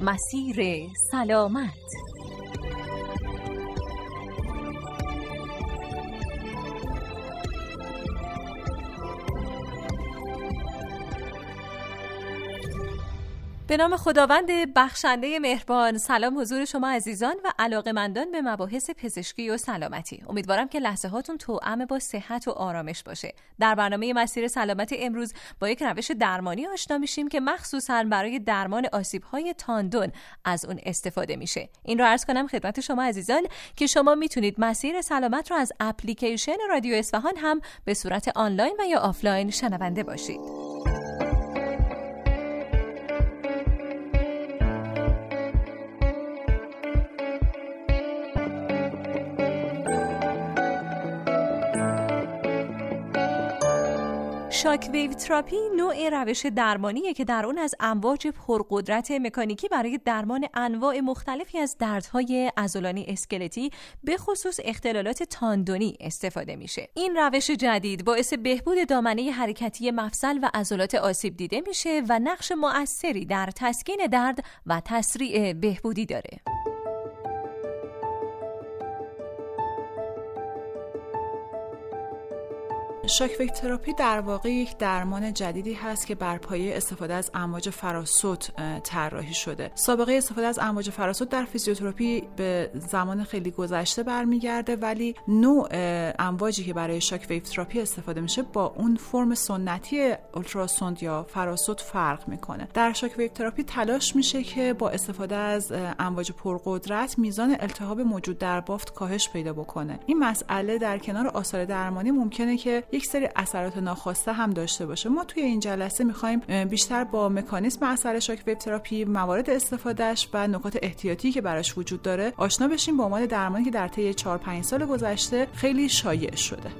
مسیر سلامت. به نام خداوند بخشنده مهربان. سلام حضور شما عزیزان و علاقه‌مندان به مباحث پزشکی و سلامتی. امیدوارم که لحظه هاتون توأم با صحت و آرامش باشه. در برنامه مسیر سلامت امروز با یک روش درمانی آشنا میشیم که مخصوصاً برای درمان آسیب‌های تاندون از اون استفاده میشه. این رو عرض کنم خدمت شما عزیزان که شما میتونید مسیر سلامت رو از اپلیکیشن رادیو اصفهان هم به صورت آنلاین و یا آفلاین شنونده باشید. شاک ویو تراپی نوع روش درمانیه که در اون از امواج پرقدرت مکانیکی برای درمان انواع مختلفی از دردهای عضلانی اسکلتی به خصوص اختلالات تاندونی استفاده میشه. این روش جدید باعث بهبود دامنه حرکتی مفصل و عضلات آسیب دیده میشه و نقش مؤثری در تسکین درد و تسریع بهبودی داره. شاک ویو تراپی در واقع یک درمان جدیدی هست که بر پایه استفاده از امواج فراصوت طراحی شده. سابقه استفاده از امواج فراصوت در فیزیوتراپی به زمان خیلی گذشته برمیگرده، ولی نوع امواجی که برای شاک ویو تراپی استفاده میشه با اون فرم سنتی اولتراسوند یا فراصوت فرق میکنه. در شاک ویو تراپی تلاش میشه که با استفاده از امواج پرقدرت میزان التهاب موجود در بافت کاهش پیدا بکنه. این مسئله در کنار آثار درمانی ممکنه که یک سری اثرات ناخواسته هم داشته باشه. ما توی این جلسه می‌خوایم بیشتر با مکانیزم اثر شاک ویو تراپی، موارد استفادهش و نکات احتیاطی که براش وجود داره آشنا بشیم، با اومد درمانی که در طی 4-5 سال گذشته خیلی شایع شده.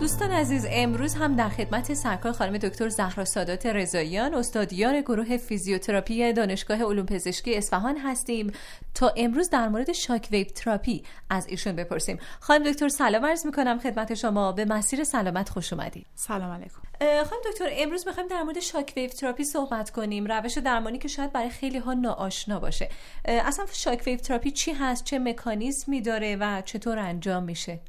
دوستان عزیز، امروز هم در خدمت سرکار خانم دکتر زهرا سادات رضاییان، استادیار گروه فیزیوتراپی دانشگاه علوم پزشکی اصفهان هستیم تا امروز در مورد شاک ویو تراپی از ایشون بپرسیم. خانم دکتر سلام عرض می‌کنم خدمت شما، به مسیر سلامت خوش اومدید. سلام علیکم. خانم دکتر، امروز می‌خوایم در مورد شاک ویو تراپی صحبت کنیم، روش درمانی که شاید برای خیلی‌ها ناآشنا باشه. اصلا شاک ویو تراپی چی هست، چه مکانیزمی داره و چطور انجام میشه؟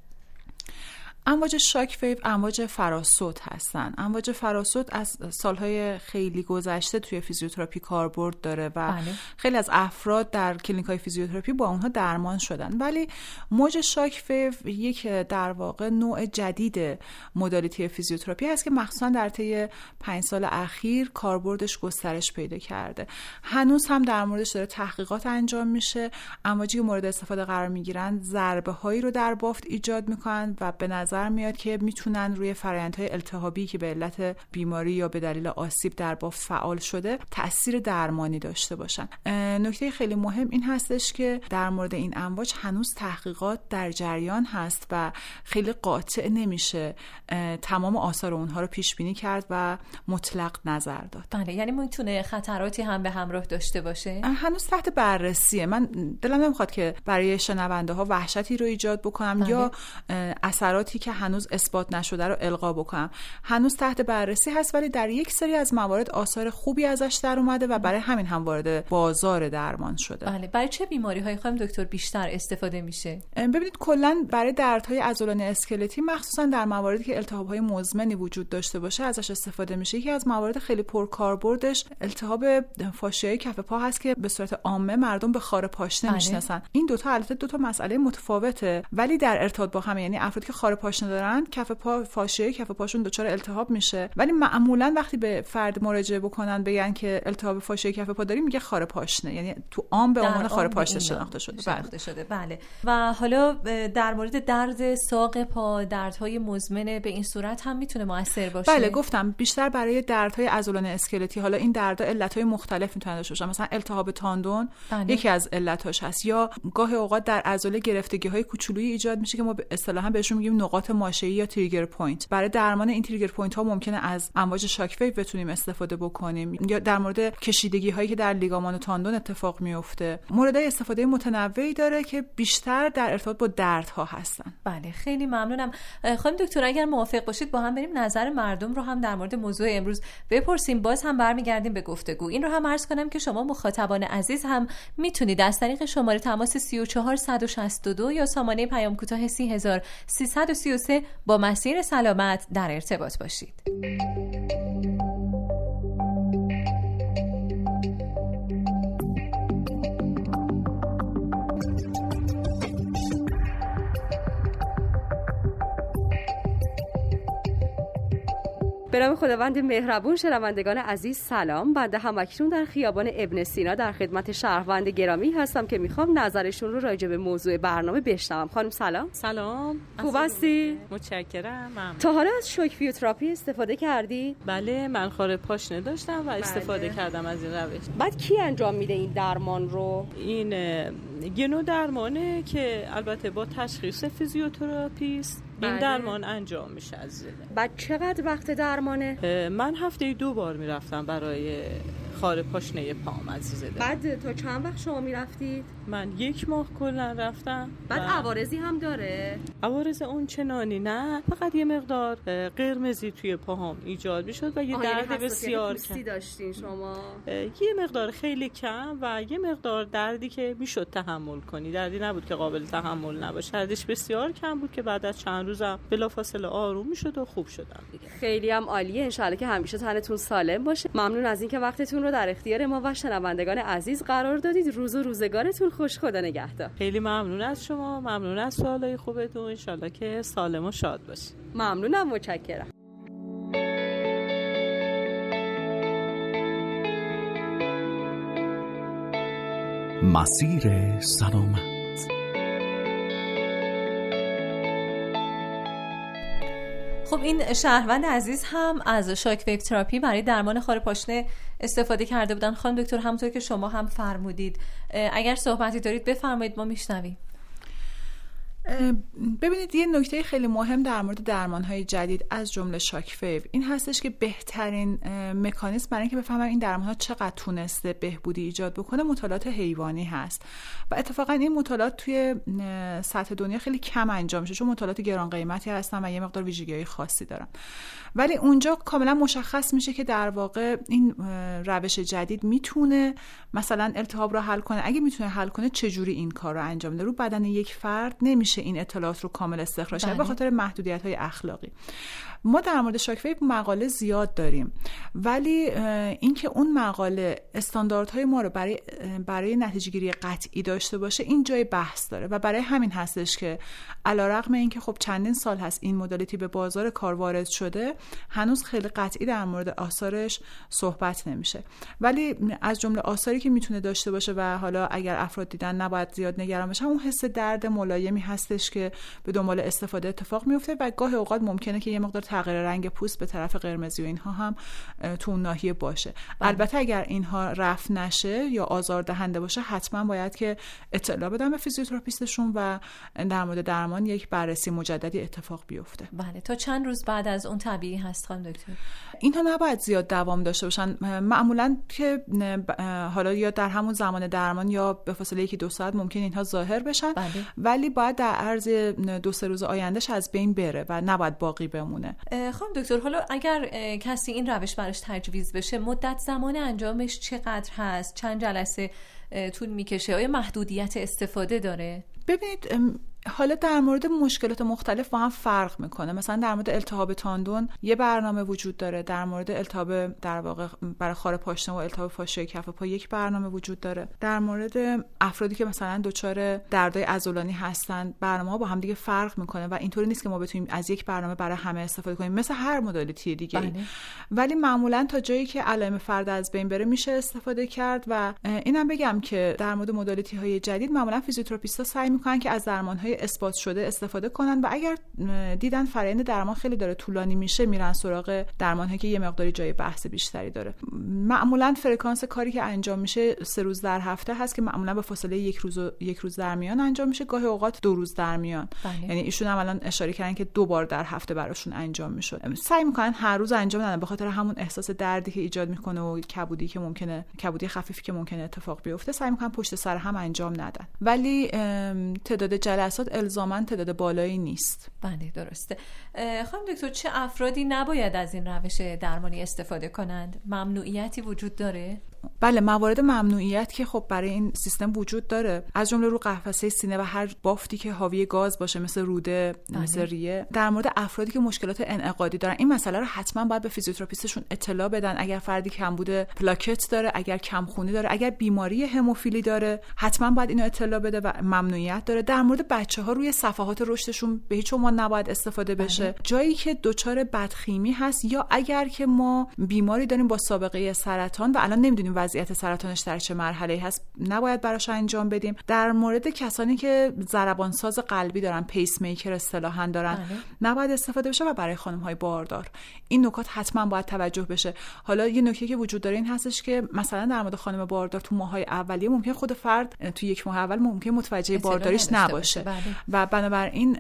امواج شاک ویو امواج فراصوت هستن. امواج فراصوت از سالهای خیلی گذشته توی فیزیوتراپی کاربرد داره و خیلی از افراد در کلینیک‌های فیزیوتراپی با اونها درمان شدن، ولی موج شاک ویو یک در واقع نوع جدید مدالیتی فیزیوتراپی هست که مخصوصا در طی 5 سال اخیر کاربردش گسترش پیدا کرده. هنوز هم در موردش داره تحقیقات انجام میشه. امواجی که مورد استفاده قرار میگیرن ضربه‌هایی رو در بافت ایجاد میکنن و به نظر میاد که میتونن روی فرآیندهای التهابی که به علت بیماری یا به دلیل آسیب در بافت فعال شده تأثیر درمانی داشته باشن. نکته خیلی مهم این هستش که در مورد این امواج هنوز تحقیقات در جریان هست و خیلی قاطع نمیشه تمام آثار اونها رو پیش بینی کرد و مطلق نظر داد. بله، یعنی میتونه خطراتی هم به همراه داشته باشه. هنوز تحت بررسیه. من دلم نمیخواد که برای شنونده ها وحشتی رو ایجاد بکنم یا اثرات که هنوز اثبات نشده رو القا بکنم. هنوز تحت بررسی هست، ولی در یک سری از موارد آثار خوبی ازش در اومده و برای همین هم وارد بازار درمان شده. بله، برای چه بیماری‌های خانم دکتر بیشتر استفاده میشه؟ ببینید، کلاً برای دردهای عضلانی اسکلتی مخصوصاً در مواردی که التهاب‌های مزمنی وجود داشته باشه ازش استفاده میشه. یکی از موارد خیلی پرکاربردش التهاب فاشیای کف پا هست که به صورت عامه مردم به خار پاشنه میشناسن. این دو تا البته دو تا مسئله متفاوته، ولی در ارتباط با هم، یعنی افرادی که خار پاشنه دارن، کف پا، فاشیای کف پاشون دچار التهاب میشه، ولی معمولا وقتی به فرد مراجعه بکنن بگن که التهاب فاشیای کف پا داری، میگه خار پاشنه، یعنی تو عام به عنوان خار پاشنه شناخته شده. بله. و حالا در مورد درد ساق پا، دردهای مزمن به این صورت هم میتونه مؤثر باشه. بله، گفتم بیشتر برای دردهای عضلانی اسکلتی. حالا این دردها علتهای مختلف میتونه داشته باشه، مثلا التهاب تاندون یکی از علت‌هاش هست، یا گاهی اوقات در عضله گرفتگی‌های کوچولویی ایجاد میشه که ما به اصطلاح بهشون میگیم نقاط نقاط ماشه‌ای یا تریگر پوینت. برای درمان این تریگر پوینت ها ممکنه از امواج شاک ویو بتونیم استفاده بکنیم، یا در مورد کشیدگی هایی که در لیگامان و تاندون اتفاق میفته. مورد استفاده متنوعی داره که بیشتر در ارتباط با دردها هستن. بله، خیلی ممنونم. خانم دکتر اگر موافق باشید با هم بریم نظر مردم رو هم در مورد موضوع امروز بپرسیم، باز هم برمیگردیم به گفتگو. این رو هم عرض کنم که شما مخاطبان عزیز هم میتونید از طریق شماره تماس 34162 یا سامانه پیام کوتاه 30333 با مسیر سلامت در ارتباط باشید. به نام خداوند مهربون. شنوندگان عزیز سلام، بنده همکنون در خیابان ابن سینا در خدمت شهروند گرامی هستم که میخوام نظرشون رو راجع به موضوع برنامه بشنوم. خانم سلام. سلام، خوب هستی؟ متشکرم. تا حالا از شوک فیزیوتراپی استفاده کردی؟ بله، من خار پاشنه داشتم و استفاده کردم از این روش. بعد کی انجام میده این درمان رو؟ این یه نوع درمانه که البته با تشخیص فیزیوتراپیست این درمان انجام میشه از زیر. بعد چقدر وقت درمانه؟ من هفته 2 بار میرفتم برای خار پاشنه پام عزیزه. بعد تا چند وقت شما میرفتید؟ من 1 ماه کلا رفتم. بعد عوارضی هم داره؟ عوارض اون چنانی نه، فقط یه مقدار قرمزی توی پاهام ایجاد میشد و یه درد بسیار کم داشتین شما. یه مقدار خیلی کم و یه مقدار دردی که میشد تحمل کنی، دردی نبود که قابل تحمل نباشه. دردش بسیار کم بود که بعد از چند روزم بلافاصله آروم میشد و خوب شدم دیگه. خیلی هم عالیه، ان شاءالله که همیشه تنتون سالم باشه. ممنون از اینکه وقتتون رو در اختیار ما و شنوندگان عزیز قرار دادید. روز و روزگارتون خوش. خدا نگهدار. خیلی ممنون از شما، ممنون از سوالای خوبتون. ان شاءالله که سالم و شاد باشید. ممنونم، متشکرم. مسیر سلامت. خب این شهروند عزیز هم از شاک ویو تراپی برای درمان خار پاشنه استفاده کرده بودن. خانم دکتر همونطور که شما هم فرمودید، اگر صحبتی دارید بفرمایید، ما میشنویم. ببینید، یه نکته خیلی مهم در مورد درمان‌های جدید از جمله شاک ویو این هستش که بهترین مکانیزم برای اینکه بفهمن این درمان‌ها چقدر تونسته بهبودی ایجاد بکنه مطالعات حیوانی هست و اتفاقا این مطالعات توی سطح دنیا خیلی کم انجام میشه چون مطالعات گران قیمتی هستن و یه مقدار ویژگی‌های خاصی دارن، ولی اونجا کاملا مشخص میشه که در واقع این روش جدید میتونه مثلا التهاب رو حل کنه. اگه میتونه حل کنه چجوری این کار رو انجام بده؟ رو بدن یک فرد نمیشه این اطلاعات رو کامل استخراج کرد به خاطر محدودیت‌های اخلاقی. ما در مورد شاک ویو مقاله زیاد داریم، ولی اینکه اون مقاله استانداردهای ما رو برای نتیجه‌گیری قطعی داشته باشه این جای بحث داره و برای همین هستش که علیرغم اینکه خب چندین سال هست این مدالیتی به بازار کار وارد شده، هنوز خیلی قطعی در مورد آثارش صحبت نمیشه. ولی از جمله آثاری که میتونه داشته باشه و حالا اگر افراد دیدن نباید زیاد نگران بشن، اون حس درد ملایمی هستش که به دنبال استفاده اتفاق میفته و گاه اوقات ممکنه که یه مقدار تغییر رنگ پوست به طرف قرمزی و اینها هم تو اون ناحیه باشه. البته اگر اینها رفع نشه یا آزاردهنده باشه حتما باید که اطلاع بدن به فیزیوتراپیستشون و در مورد درمان یک بررسی مجددی اتفاق بیفته. بله، تا چند روز بعد از اون طبیعی هست خانم دکتر؟ اینها نباید زیاد دوام داشته باشن، معمولاً که حالا یا در همون زمان درمان یا به فاصله 1-2 ساعت ممکن اینها ظاهر بشن. بله. ولی باید در عرض 2-3 روز آیندهش از بین بره و نباید باقی بمونه. خانم دکتر، حالا اگر کسی این روش براش تجویز بشه مدت زمان انجامش چقدر هست؟ چند جلسه طول میکشه؟ آیا محدودیت استفاده داره؟ ببینید، حالا در مورد مشکلات مختلف با هم فرق میکنه. مثلا در مورد التهاب تاندون یه برنامه وجود داره، در مورد التهاب در واقع برای خار پاشنه و التهاب فاشیای کف پا یک برنامه وجود داره. در مورد افرادی که مثلا دچار دردهای عضلانی هستن برنامه‌ها با هم دیگه فرق میکنه و اینطوری نیست که ما بتونیم از یک برنامه برای همه استفاده کنیم مثل هر مدالیتی دیگه. ولی معمولا تا جایی که علائم فرد از بین بره میشه استفاده کرد. و اینم بگم که در مورد مدالیتی های جدید معمولا فیزیوتراپیست‌ها سعی میکنن که از درمان های های اثبات شده استفاده کنن و اگر دیدن فرآیند درمان خیلی داره طولانی میشه، میرن سراغ درمانی که یه مقداری جای بحث بیشتری داره. معمولا فرکانس کاری که انجام میشه 3 روز در هفته هست که معمولا به فاصله یک روز در میان انجام میشه، گاهی اوقات 2 روز در میان. یعنی ایشون هم الان اشاره کردن که 2 بار در هفته براشون انجام میشد. سعی میکنن هر روز انجام ندن به خاطر همون احساس دردی که ایجاد میکنه و کبودی خفیفی که ممکنه اتفاق بیفته، سعی میکنن پشت سر هم انجام ندن. ولی تعداد جلسات الزاماً تعداد بالایی نیست. بله درسته. خانم دکتر چه افرادی نباید از این روش درمانی استفاده کنند؟ ممنوعیتی وجود داره؟ بله، موارد ممنوعیت که خب برای این سیستم وجود داره، از جمله رو قفسه سینه و هر بافتی که حاوی گاز باشه، مثل روده، مثل ریه. در مورد افرادی که مشکلات انعقادی دارن، این مسئله رو حتما باید به فیزیوتراپیستشون اطلاع بدن. اگر فردی کمبود پلاکت داره، اگر کمخونی داره، اگر بیماری هموفیلی داره، حتما باید اینو اطلاع بده و ممنوعیت داره. در مورد بچه‌ها روی صفحات رشدشون به هیچ عنوان نباید استفاده بشه. جایی که دچار بدخیمی هست یا اگر که ما بیماری داریم با سابقه سرطان و الان نمی‌دونیم وضعیت سرطانش در چه مرحله‌ای هست، نباید براش انجام بدیم. در مورد کسانی که ضربانساز قلبی دارن، پیس میکر اصطلاحاً دارن، نباید استفاده بشه. و برای خانم‌های باردار این نکات حتما باید توجه بشه. حالا یه نکته که وجود داره این هستش که مثلا در مورد خانم باردار تو ماه‌های اولیه ممکن خود فرد تو 1 ماه اول ممکن متوجه بارداریش نباشه و بنابراین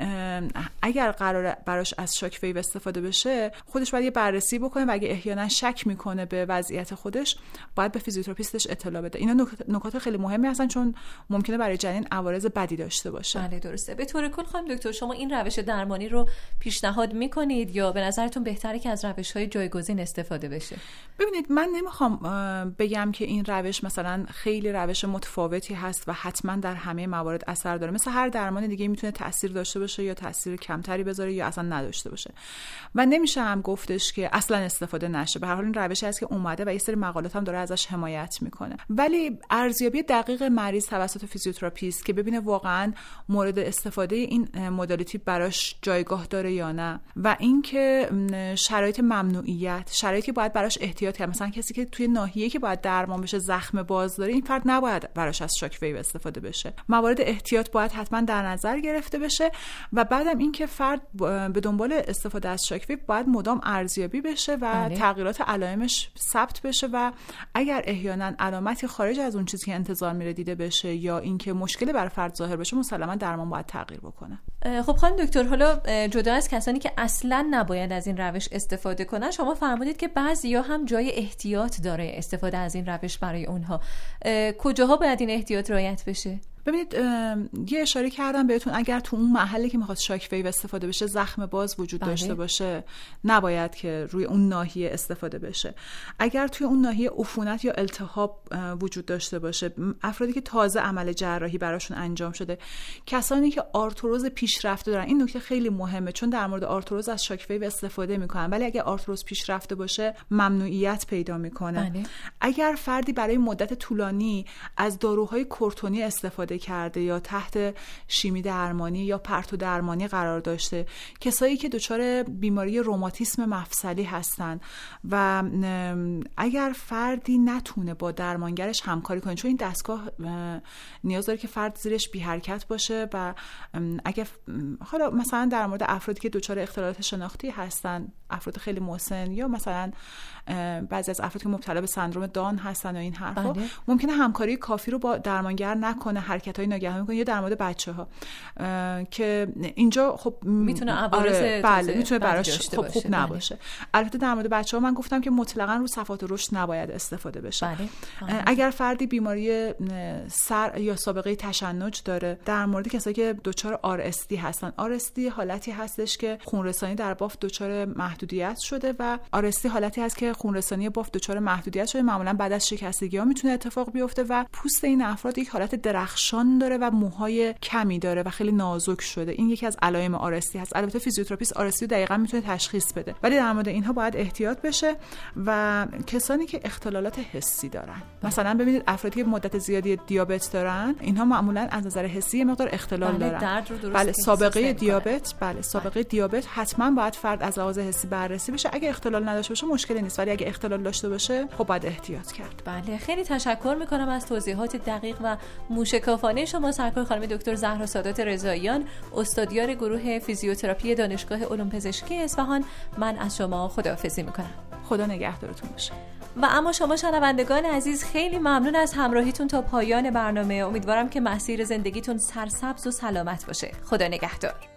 اگر قرار براش از شاک ویو استفاده بشه، خودش باید یه بررسی بکنه و اگه احیانا شک میکنه به وضعیت خودش، باید به فیزیوتراپیستش اطلاع بده. اینا نکات خیلی مهمی هستن چون ممکنه برای جنین عوارض بدی داشته باشه. بله درسته. به طور کل خانم دکتر شما این روش درمانی رو پیشنهاد میکنید یا به نظرتون بهتره که از روش‌های جایگزین استفاده بشه؟ ببینید، من نمیخوام بگم که این روش مثلا خیلی روش متفاوتی هست و حتما در همه موارد اثر داره. مثل هر درمان دیگه میتونه تأثیر داشته باشه یا تأثیر کمتری بذاره یا اصلا نداشته باشه و نمیشه هم گفتش که اصلا استفاده نشه. به هر حال این روشی است که اومده و این سری مقالات هم داره ازش حمایت میکنه. ولی ارزیابی دقیق مریض توسط فیزیوتراپیست که ببینه واقعا مورد استفاده این مدالیتی براش جایگاه داره یا نه و اینکه شرایط ممنوعیت، شرایطی که باید براش احتیاط کرد، مثلا کسی که توی ناحیه‌ای که باید درمان بشه زخم باز داره، این فرد نباید براش از شاک ویو استفاده بشه. موارد احتیاط باید حتما در نظر گرفته بشه و بعدم اینکه فرد به دنبال استفاده از شاک ویو باید مدام ارزیابی بشه و تغییرات علائمش ثبت بشه و اگر احیانا علامتی خارج از اون چیزی که انتظار میره دیده بشه یا اینکه مشکلی برای فرد ظاهر بشه، مسلما درمان باید تغییر بکنه. خب خانم دکتر، حالا جدا از کسانی که اصلا نباید از این روش استفاده کنن، شما فرمودید که بعضیا هم جای احتیاط داره استفاده از این روش. برای اونها کجاها باید این احتیاط رعایت بشه؟ ببینید، یه اشاره کردم بهتون، اگر تو اون محلی که میخواد شاک ویو استفاده بشه زخم باز وجود داشته باشه، نباید که روی اون ناحیه استفاده بشه. اگر توی اون ناحیه عفونت یا التهاب وجود داشته باشه، افرادی که تازه عمل جراحی براشون انجام شده، کسانی که آرتروز پیشرفته دارن، این نکته خیلی مهمه چون در مورد آرتروز از شاک ویو استفاده میکنن ولی اگر آرتروز پیشرفته باشه ممنوعیت پیدا میکنه. اگر فردی برای مدت طولانی از داروهای کورتونی استفاده کرده یا تحت شیمی درمانی یا پرتو درمانی قرار داشته، کسایی که دچار بیماری روماتیسم مفصلی هستن و اگر فردی نتونه با درمانگرش همکاری کنه، چون این دستگاه نیاز داره که فرد زیرش بی حرکت باشه و اگر حالا مثلا در مورد افرادی که دچار اختلالات شناختی هستن، افراد خیلی مسن یا مثلا بعضی از افراد که مبتلا به سندرم دان هستن و این حرفا، ممکنه همکاری کافی رو با درمانگر نکنه، حرکت‌های ناگهانی می‌کنه. یا در مورد بچه‌ها که اینجا خب میتونه عوارض میتونه براش خب خوب نباشه. البته در مورد بچه‌ها من گفتم که مطلقاً رو صفحات رشد نباید استفاده بشه. اگر فردی بیماری سر یا سابقه تشنج داره، در مورد کسایی که دچار RSD هستن، RSD حالتی هستش که خونرسانی در بافت دچار محدودیت شده و RSD حالتی هست که خونرسانی بافت دچار محدودیت شده، معمولاً بعد از شکستگی‌ها میتونه اتفاق بیفته و پوست این افراد یک حالت درخشان داره و موهای کمی داره و خیلی نازک شده. این یکی از علائم RSD هست. البته فیزیوتراپیست RSD رو دقیقاً میتونه تشخیص بده ولی در مورد اینها باید احتیاط بشه. و کسانی که اختلالات حسی دارن، مثلا ببینید افرادی که مدت زیادی دیابت دارن، اینها معمولاً از نظر حسی مقدار اختلال دارن. بله، سابقه دیابت حتما باید فرد از لحاظ حسی بررسی بشه. اگه اختلال نداشته باشه مشکلی نیست، ولی اگه اختلال داشته باشه خب باید احتیاط کرد. بله، خیلی تشکر می‌کنم از توضیحات دقیق و موشکافانه شما سرکار خانم دکتر زهرا سادات رضاییان، استادیار گروه فیزیوتراپی دانشگاه علوم پزشکی اصفهان. من از شما خداحافظی می‌کنم. خدا نگهدارتون باشه. و اما شما شنوندگان عزیز، خیلی ممنون از همراهیتون تا پایان برنامه. امیدوارم که مسیر زندگیتون سرسبز و سلامت باشه. خدا نگهدار.